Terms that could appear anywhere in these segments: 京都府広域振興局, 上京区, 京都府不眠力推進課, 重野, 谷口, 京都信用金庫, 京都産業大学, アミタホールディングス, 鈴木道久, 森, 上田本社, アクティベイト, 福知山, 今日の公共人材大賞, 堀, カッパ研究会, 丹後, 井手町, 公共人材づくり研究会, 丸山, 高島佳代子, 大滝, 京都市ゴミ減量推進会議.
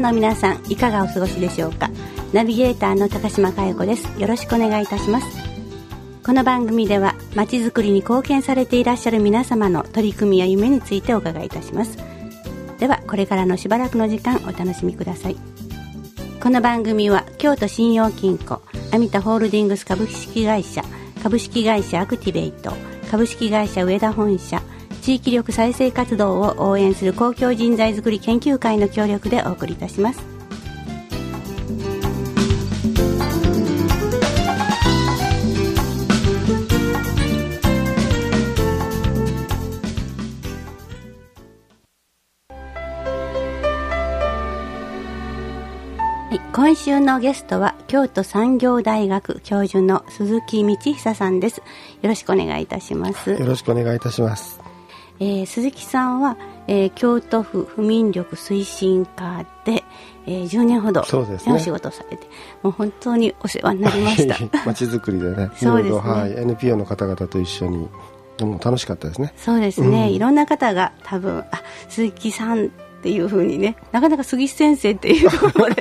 ナーの皆さん、いかがお過ごしでしょうか。ナビゲーターの高島佳代子です。よろしくお願いいたします。この番組ではまちづくりに貢献されていらっしゃる皆様の取り組みや夢についてお伺いいたします。ではこれからのしばらくの時間お楽しみください。この番組は京都信用金庫、アミタホールディングス株式会社、株式会社アクティベイト、株式会社上田本社、地域力再生活動を応援する公共人材づくり研究会の協力でお送りいたします。今週のゲストは京都産業大学教授の鈴木道久さんです。よろしくお願いいたします。よろしくお願いいたします。鈴木さんは、京都府不眠力推進課で、10年ほど、ね、お仕事されて、もう本当にお世話になりました。まちづくりでね、そうですね、はい、NPO の方々と一緒に、でも楽しかったですね。そうですね、うん、いろんな方が多分、あ、鈴木さんっていう風にね、なかなか杉先生っていうところで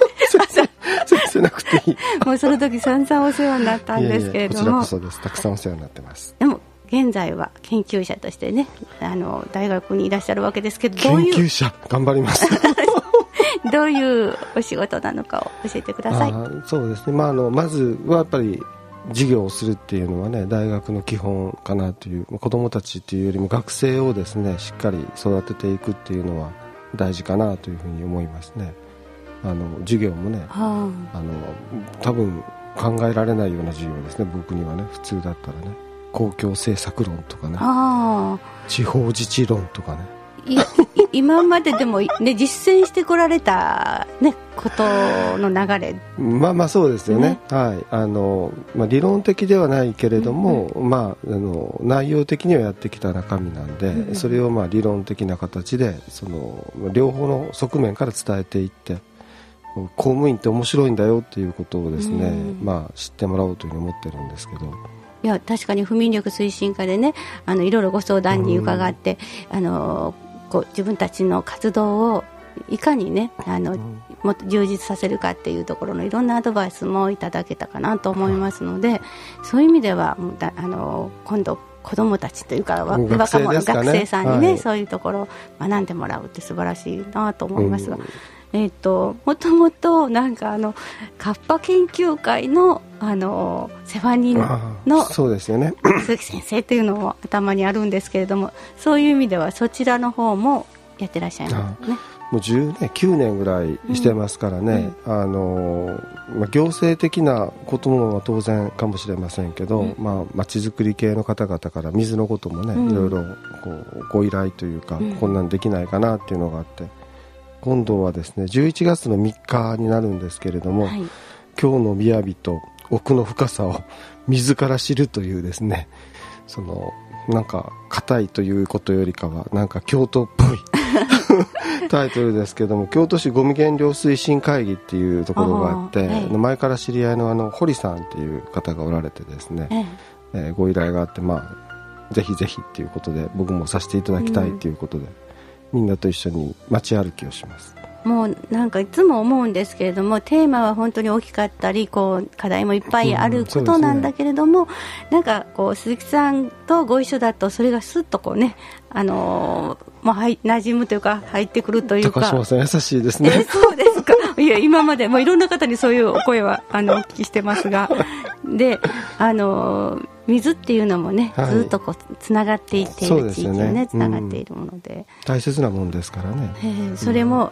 なくていいもうその時散々お世話になったんですけれども、いやいや、こちらこそです。たくさんお世話になってます。でも現在は研究者としてね、大学にいらっしゃるわけですけど、研究者頑張りますどういうお仕事なのかを教えてください。そうですね、まずはやっぱり授業をするっていうのはね、大学の基本かなという、子どもたちっていうよりも学生をですね、しっかり育てていくっていうのは大事かなというふうに思いますね。授業もね、多分考えられないような授業ですね、僕にはね。普通だったらね、公共政策論とかね、地方自治論とかね、今まででも、ね、実践してこられた、ね、ことの流れ、そうですよね、はい。理論的ではないけれども、うんうん、内容的にはやってきた中身なんで、うんうん、それを理論的な形で両方の側面から伝えていって、公務員って面白いんだよっていうことをですね、知ってもらおうというふうに思ってるんですけど、いや確かに不眠力推進課でね、いろいろご相談に伺って、こう自分たちの活動をいかにね、もっと充実させるかっていうところのいろんなアドバイスもいただけたかなと思いますので、そういう意味では今度子どもたちというか若者、学生さんにね、そういうところを学んでもらうって素晴らしいなと思いますが、もともとなんかカッパ研究会の、世話人の鈴木先生というのも頭にあるんですけれども、そういう意味ではそちらの方もやってらっしゃいますね。もう9年ぐらいしてますからね、行政的なことも当然かもしれませんけど、ちづくり系の方々から水のこともね、いろいろご依頼というか、こんなんできないかなっていうのがあって、今度はですね、11月の3日になるんですけれども、はい、今日の雅と奥の深さを自ら知るというですね、なんか硬いということよりかは、なんか京都っぽいタイトルですけども、京都市ゴミ減量推進会議っていうところがあって、前から知り合いの堀さんっていう方がおられてですね、ご依頼があって、ぜひぜひっていうことで、僕もさせていただきたいということで、みんなと一緒に街歩きをします。もうなんかいつも思うんですけれども、テーマは本当に大きかったり、こう課題もいっぱいあることなんだけれども、なんかこう鈴木さんとご一緒だとそれがすっとこうね、馴染むというか入ってくるというか。高島さん優しいですね。そうですか。いや今まで、いろんな方にそういうお声はお聞きしてますが、で水っていうのもね、ずっとこうつながっていっている地域をね、つながっているもので、大切なものですからね。それも、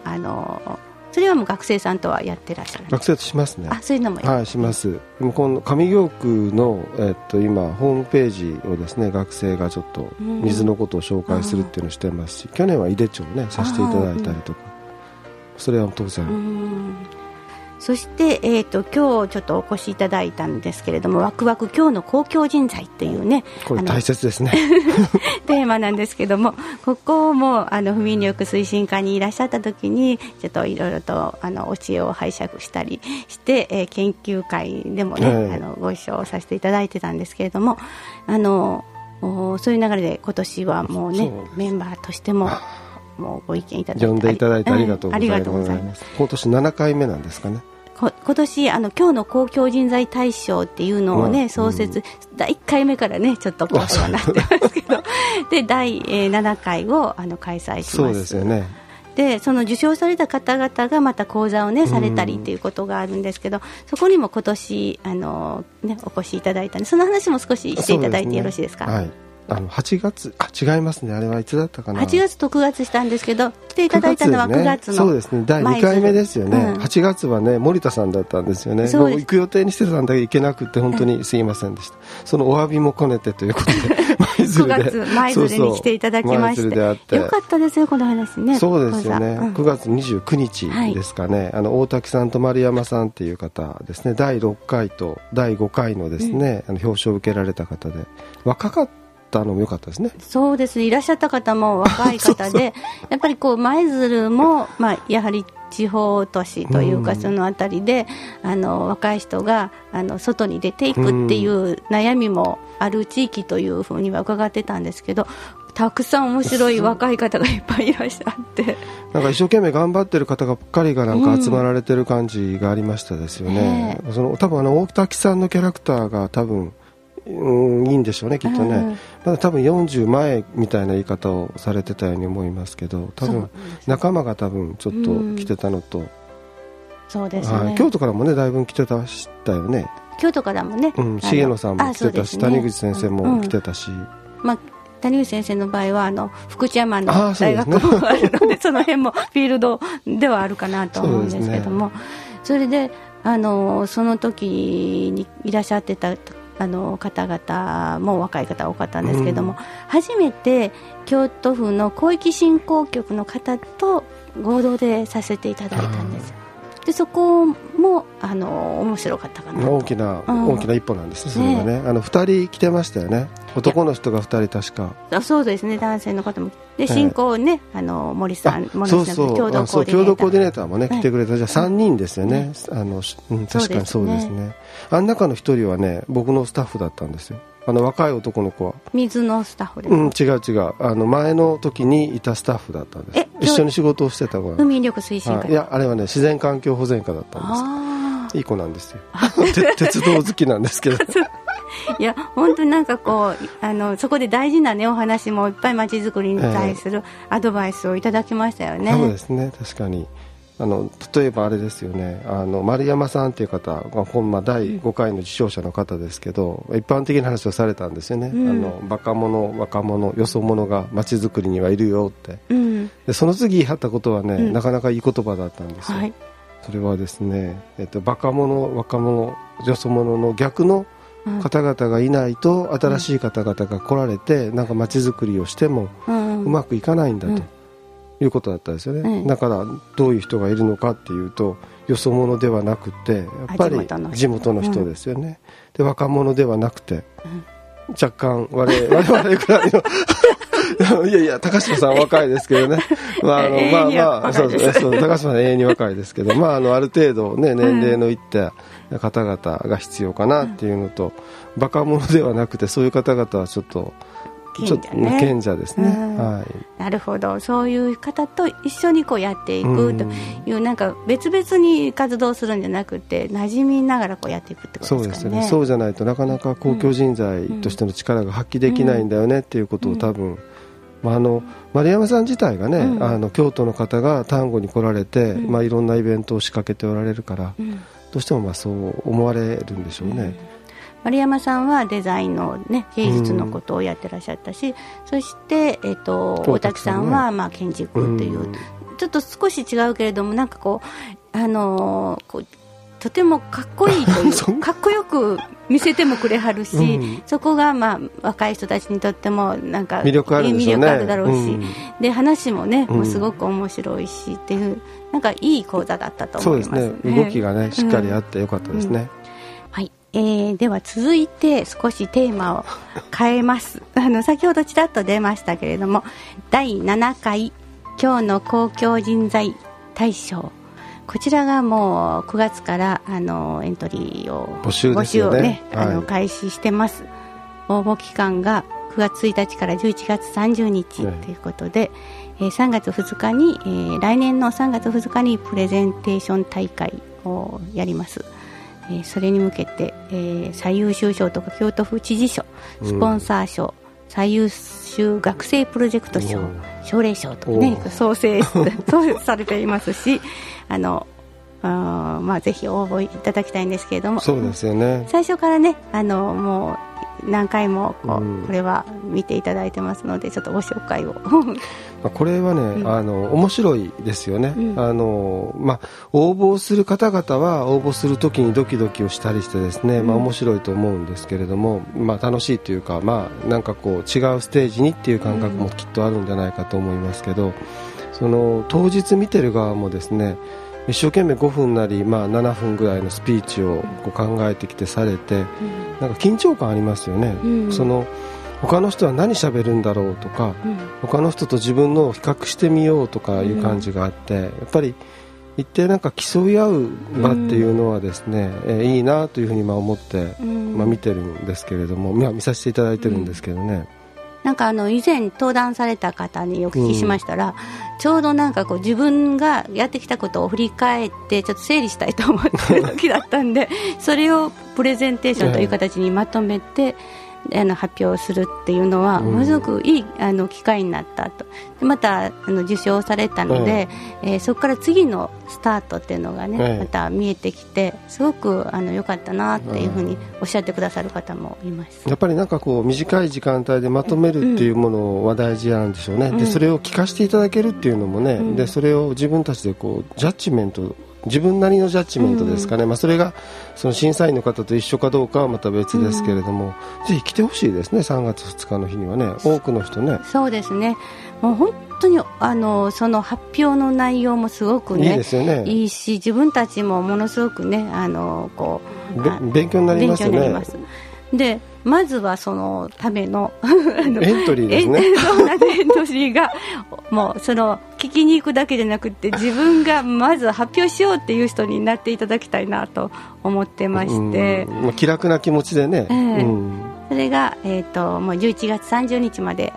それはもう学生さんとはやってらっしゃる。学生としますね。そういうのもやってします。上京区の、今ホームページをですね、学生がちょっと水のことを紹介するっていうのをしてますし、去年は井手町をね、させていただいたりとか、それは当然。そして、今日ちょっとお越しいただいたんですけれども、ワクワク今日の公共人材っていうね、これ大切ですねテーマなんですけども、ここも不眠力推進課にいらっしゃった時にちょっといろいろとお知恵を拝借したりして、研究会でもね、ご一緒させていただいてたんですけれども、そういう流れで今年はもうね、メンバーとしてももご意見いただいて、呼んでいただいてありがとうございます。今年7回目なんですかね。今年今日の公共人材大賞っていうのをね、創設、第1回目からねちょっとこうはなってますけどで第7回を開催します。そうですよね。でその受賞された方々がまた講座をねされたりということがあるんですけど、そこにも今年お越しいただいたので、その話も少ししていただいてよろしいですか。はい、8月、違いますね、あれはいつだったかな。8月と9月したんですけど、来ていただいたのは9月の、そうですね、第2回目ですよね。8月はね森田さんだったんですよね。そうです。行く予定にしてたんだけど行けなくて本当にすいませんでした、そのお詫びも兼ねてということで9月舞鶴に来ていただきまして、そうそうであってよかったですよこの話ね。そうですよね、9月29日ですかね、はい、大滝さんと丸山さんっていう方ですね、第6回と第5回のですね、表彰を受けられた方で、若かったも良かったですね。そうですね、いらっしゃった方も若い方でそうそう、やっぱりこう舞鶴も、やはり地方都市というかそのあたりで若い人が外に出ていくっていう悩みもある地域というふうには伺ってたんですけど、たくさん面白い若い方がいっぱいいらっしゃってなんか一生懸命頑張ってる方ばっかりがなんか集まられてる感じがありましたですよね、その多分大滝さんのキャラクターが多分いいんでしょうねきっとね、まだ多分40前みたいな言い方をされてたように思いますけど、多分仲間が多分ちょっと来てたのと、そうですね、京都からもねだいぶ来てたしたよね。京都からもね、重野さんも来てたし、谷口先生も来てたし、谷口先生の場合は福知山の大学もあるのでその辺もフィールドではあるかなと思うんですけども、 それでその時にいらっしゃってた方々も若い方多かったんですけども、初めて京都府の広域振興局の方と合同でさせていただいたんです。でそこも面白かったかなと。大きな一歩なんですね、それがね。2人来てましたよね、男の人が2人確か。そうですね、男性の方もで進行をね、森さん、共同コーディネーターもね来てくれた。じゃあ3人ですよね、確かにそうですね。あの中の1人はね僕のスタッフだったんですよ。若い男の子は水のスタッフです。違う、前の時にいたスタッフだったんです。一緒に仕事をしてた子は海力推進課、いやあれはね自然環境保全課だったんです。いい子なんですよ鉄道好きなんですけどいや本当になんかこうそこで大事なねお話もいっぱい街づくりに対するアドバイスをいただきましたよね。そうですね、確かに例えばあれですよね、丸山さんという方が第5回の受賞者の方ですけど、一般的な話をされたんですよね、若者よそ者が街づくりにはいるよって、でその次言い張ったことはね、なかなかいい言葉だったんですよ、それはですね、若者よそ者の逆の方々がいないと新しい方々が来られて、なんか街づくりをしてもうまくいかないんだと、いうことだったですよね、だからどういう人がいるのかっていうと、よそ者ではなくてやっぱり地元の人ですよね、で若者ではなくて、若干我々くらいのいやいや高島さんは若いですけどね高島さんは永遠に若いですけど、ある程度、ね、年齢のいった方々が必要かなっていうのと、バカ者ではなくてそういう方々は賢者ですね、なるほど、そういう方と一緒にこうやっていくという、なんか別々に活動するんじゃなくて馴染みながらこうやっていくってことですかね。そうですよね、そうじゃないとなかなか公共人材としての力が発揮できないんだよねっていうことを多分、丸山さん自体がね、京都の方が丹後に来られて、いろんなイベントを仕掛けておられるから、どうしてもそう思われるんでしょうね、丸山さんはデザインの、芸術のことをやってらっしゃったし、そして、大滝さんは建築という、ちょっと少し違うけれども、なんかこう、とてもかっこいいというかっこよく見せてもくれはるし、そこが、若い人たちにとってもなんか魅力あるんでしょうね、魅力あるだろうし、で話もねもうすごく面白いしっていう、なんかいい講座だったと思いますね。そうですね、動きがねしっかりあってよかったですね、では続いて少しテーマを変えます先ほどちらっと出ましたけれども、第7回今日の公共人材大賞、こちらがもう9月からエントリーを募集を開始してます。応募期間が9月1日から11月30日ということで、3月2日に、来年の3月2日にプレゼンテーション大会をやります。それに向けて、最優秀賞とか京都府知事賞、スポンサー賞、最優秀学生プロジェクト賞、奨励賞とね、創設されていますし、ぜひ応募いただきたいんですけれども、そうですよね、最初からね、もう何回もこれは見ていただいてますので、ちょっとご紹介をこれはね、面白いですよね、応募する方々は応募するときにドキドキをしたりしてですね、面白いと思うんですけれども、楽しいというか、なんかこう違うステージにっていう感覚もきっとあるんじゃないかと思いますけど、その当日見てる側もですね、一生懸命5分なり、7分ぐらいのスピーチをこう考えてきてされて、なんか緊張感ありますよね、その他の人は何喋るんだろうとか、他の人と自分のを比較してみようとかいう感じがあって、やっぱり一定なんか競い合う場っていうのはですね、いいなというふうに思って、見てるんですけれども、見させていただいてるんですけどね、なんか以前登壇された方にお聞きしましたら、ちょうどなんかこう自分がやってきたことを振り返ってちょっと整理したいと思っている時だったんでそれをプレゼンテーションという形にまとめて、発表するっていうのはものすごくいい機会になったと。でまた受賞されたので、そこから次のスタートっていうのがね、また見えてきて、すごく良かったなっていうふうにおっしゃってくださる方もいます。やっぱりなんかこう短い時間帯でまとめるっていうものは大事なんでしょうね、でそれを聞かせていただけるっていうのもね、でそれを自分たちでこうジャッジメント、自分なりのジャッジメントですかね、それがその審査員の方と一緒かどうかはまた別ですけれども、ぜひ来てほしいですね、3月2日の日にはね、多くの人ね。そうですね、もう本当にその発表の内容もすごくね、いいですよね、いいし、自分たちもものすごくね、こう勉強になりますよね。でまずはそのためのエントリーですね。エントリーがもうその聞きに行くだけじゃなくて、自分がまず発表しようっていう人になっていただきたいなと思ってまして、気楽な気持ちでね、それが、もう11月30日まで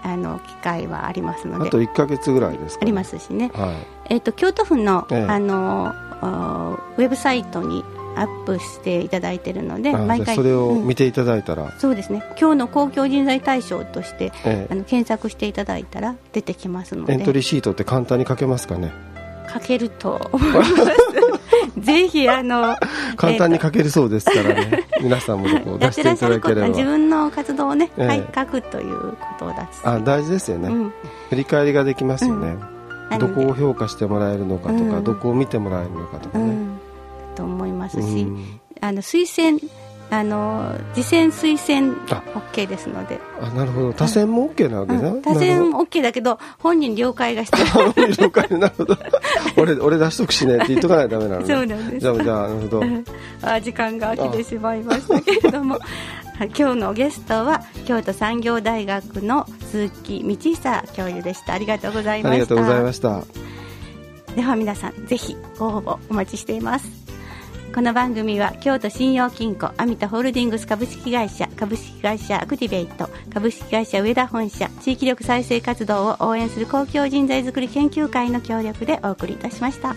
機会はありますので、あと1ヶ月ぐらいですか、ね、ありますしね、京都府の、ウェブサイトにアップしていただいているので、毎回それを見ていただいたら、そうですね、今日の公共人材大賞として、検索していただいたら出てきますので。エントリーシートって簡単に書けますかね。書けると思いますぜひ簡単に書けるそうですからね皆さんもこう出していただければ、自分の活動をね、書くということを出す、大事ですよね、振り返りができますよね、どこを評価してもらえるのかとか、どこを見てもらえるのかとかね、と思いますし、推薦次戦推薦 OK ですので、なるほど、他選も OK なわけね、他選も OK だけど本人了解が必要了解、なるほど俺出しとくしねって言っとかないとダメなの、そうなんです。じゃあなるほど時間が空きてしまいましたけれども今日のゲストは京都産業大学の鈴木道久教授でした。ありがとうございました。ありがとうございました。では皆さん、ぜひご応募お待ちしています。この番組は京都信用金庫、アミタホールディングス株式会社、株式会社アクティベイト、株式会社上田本社、地域力再生活動を応援する公共人材づくり研究会の協力でお送りいたしました。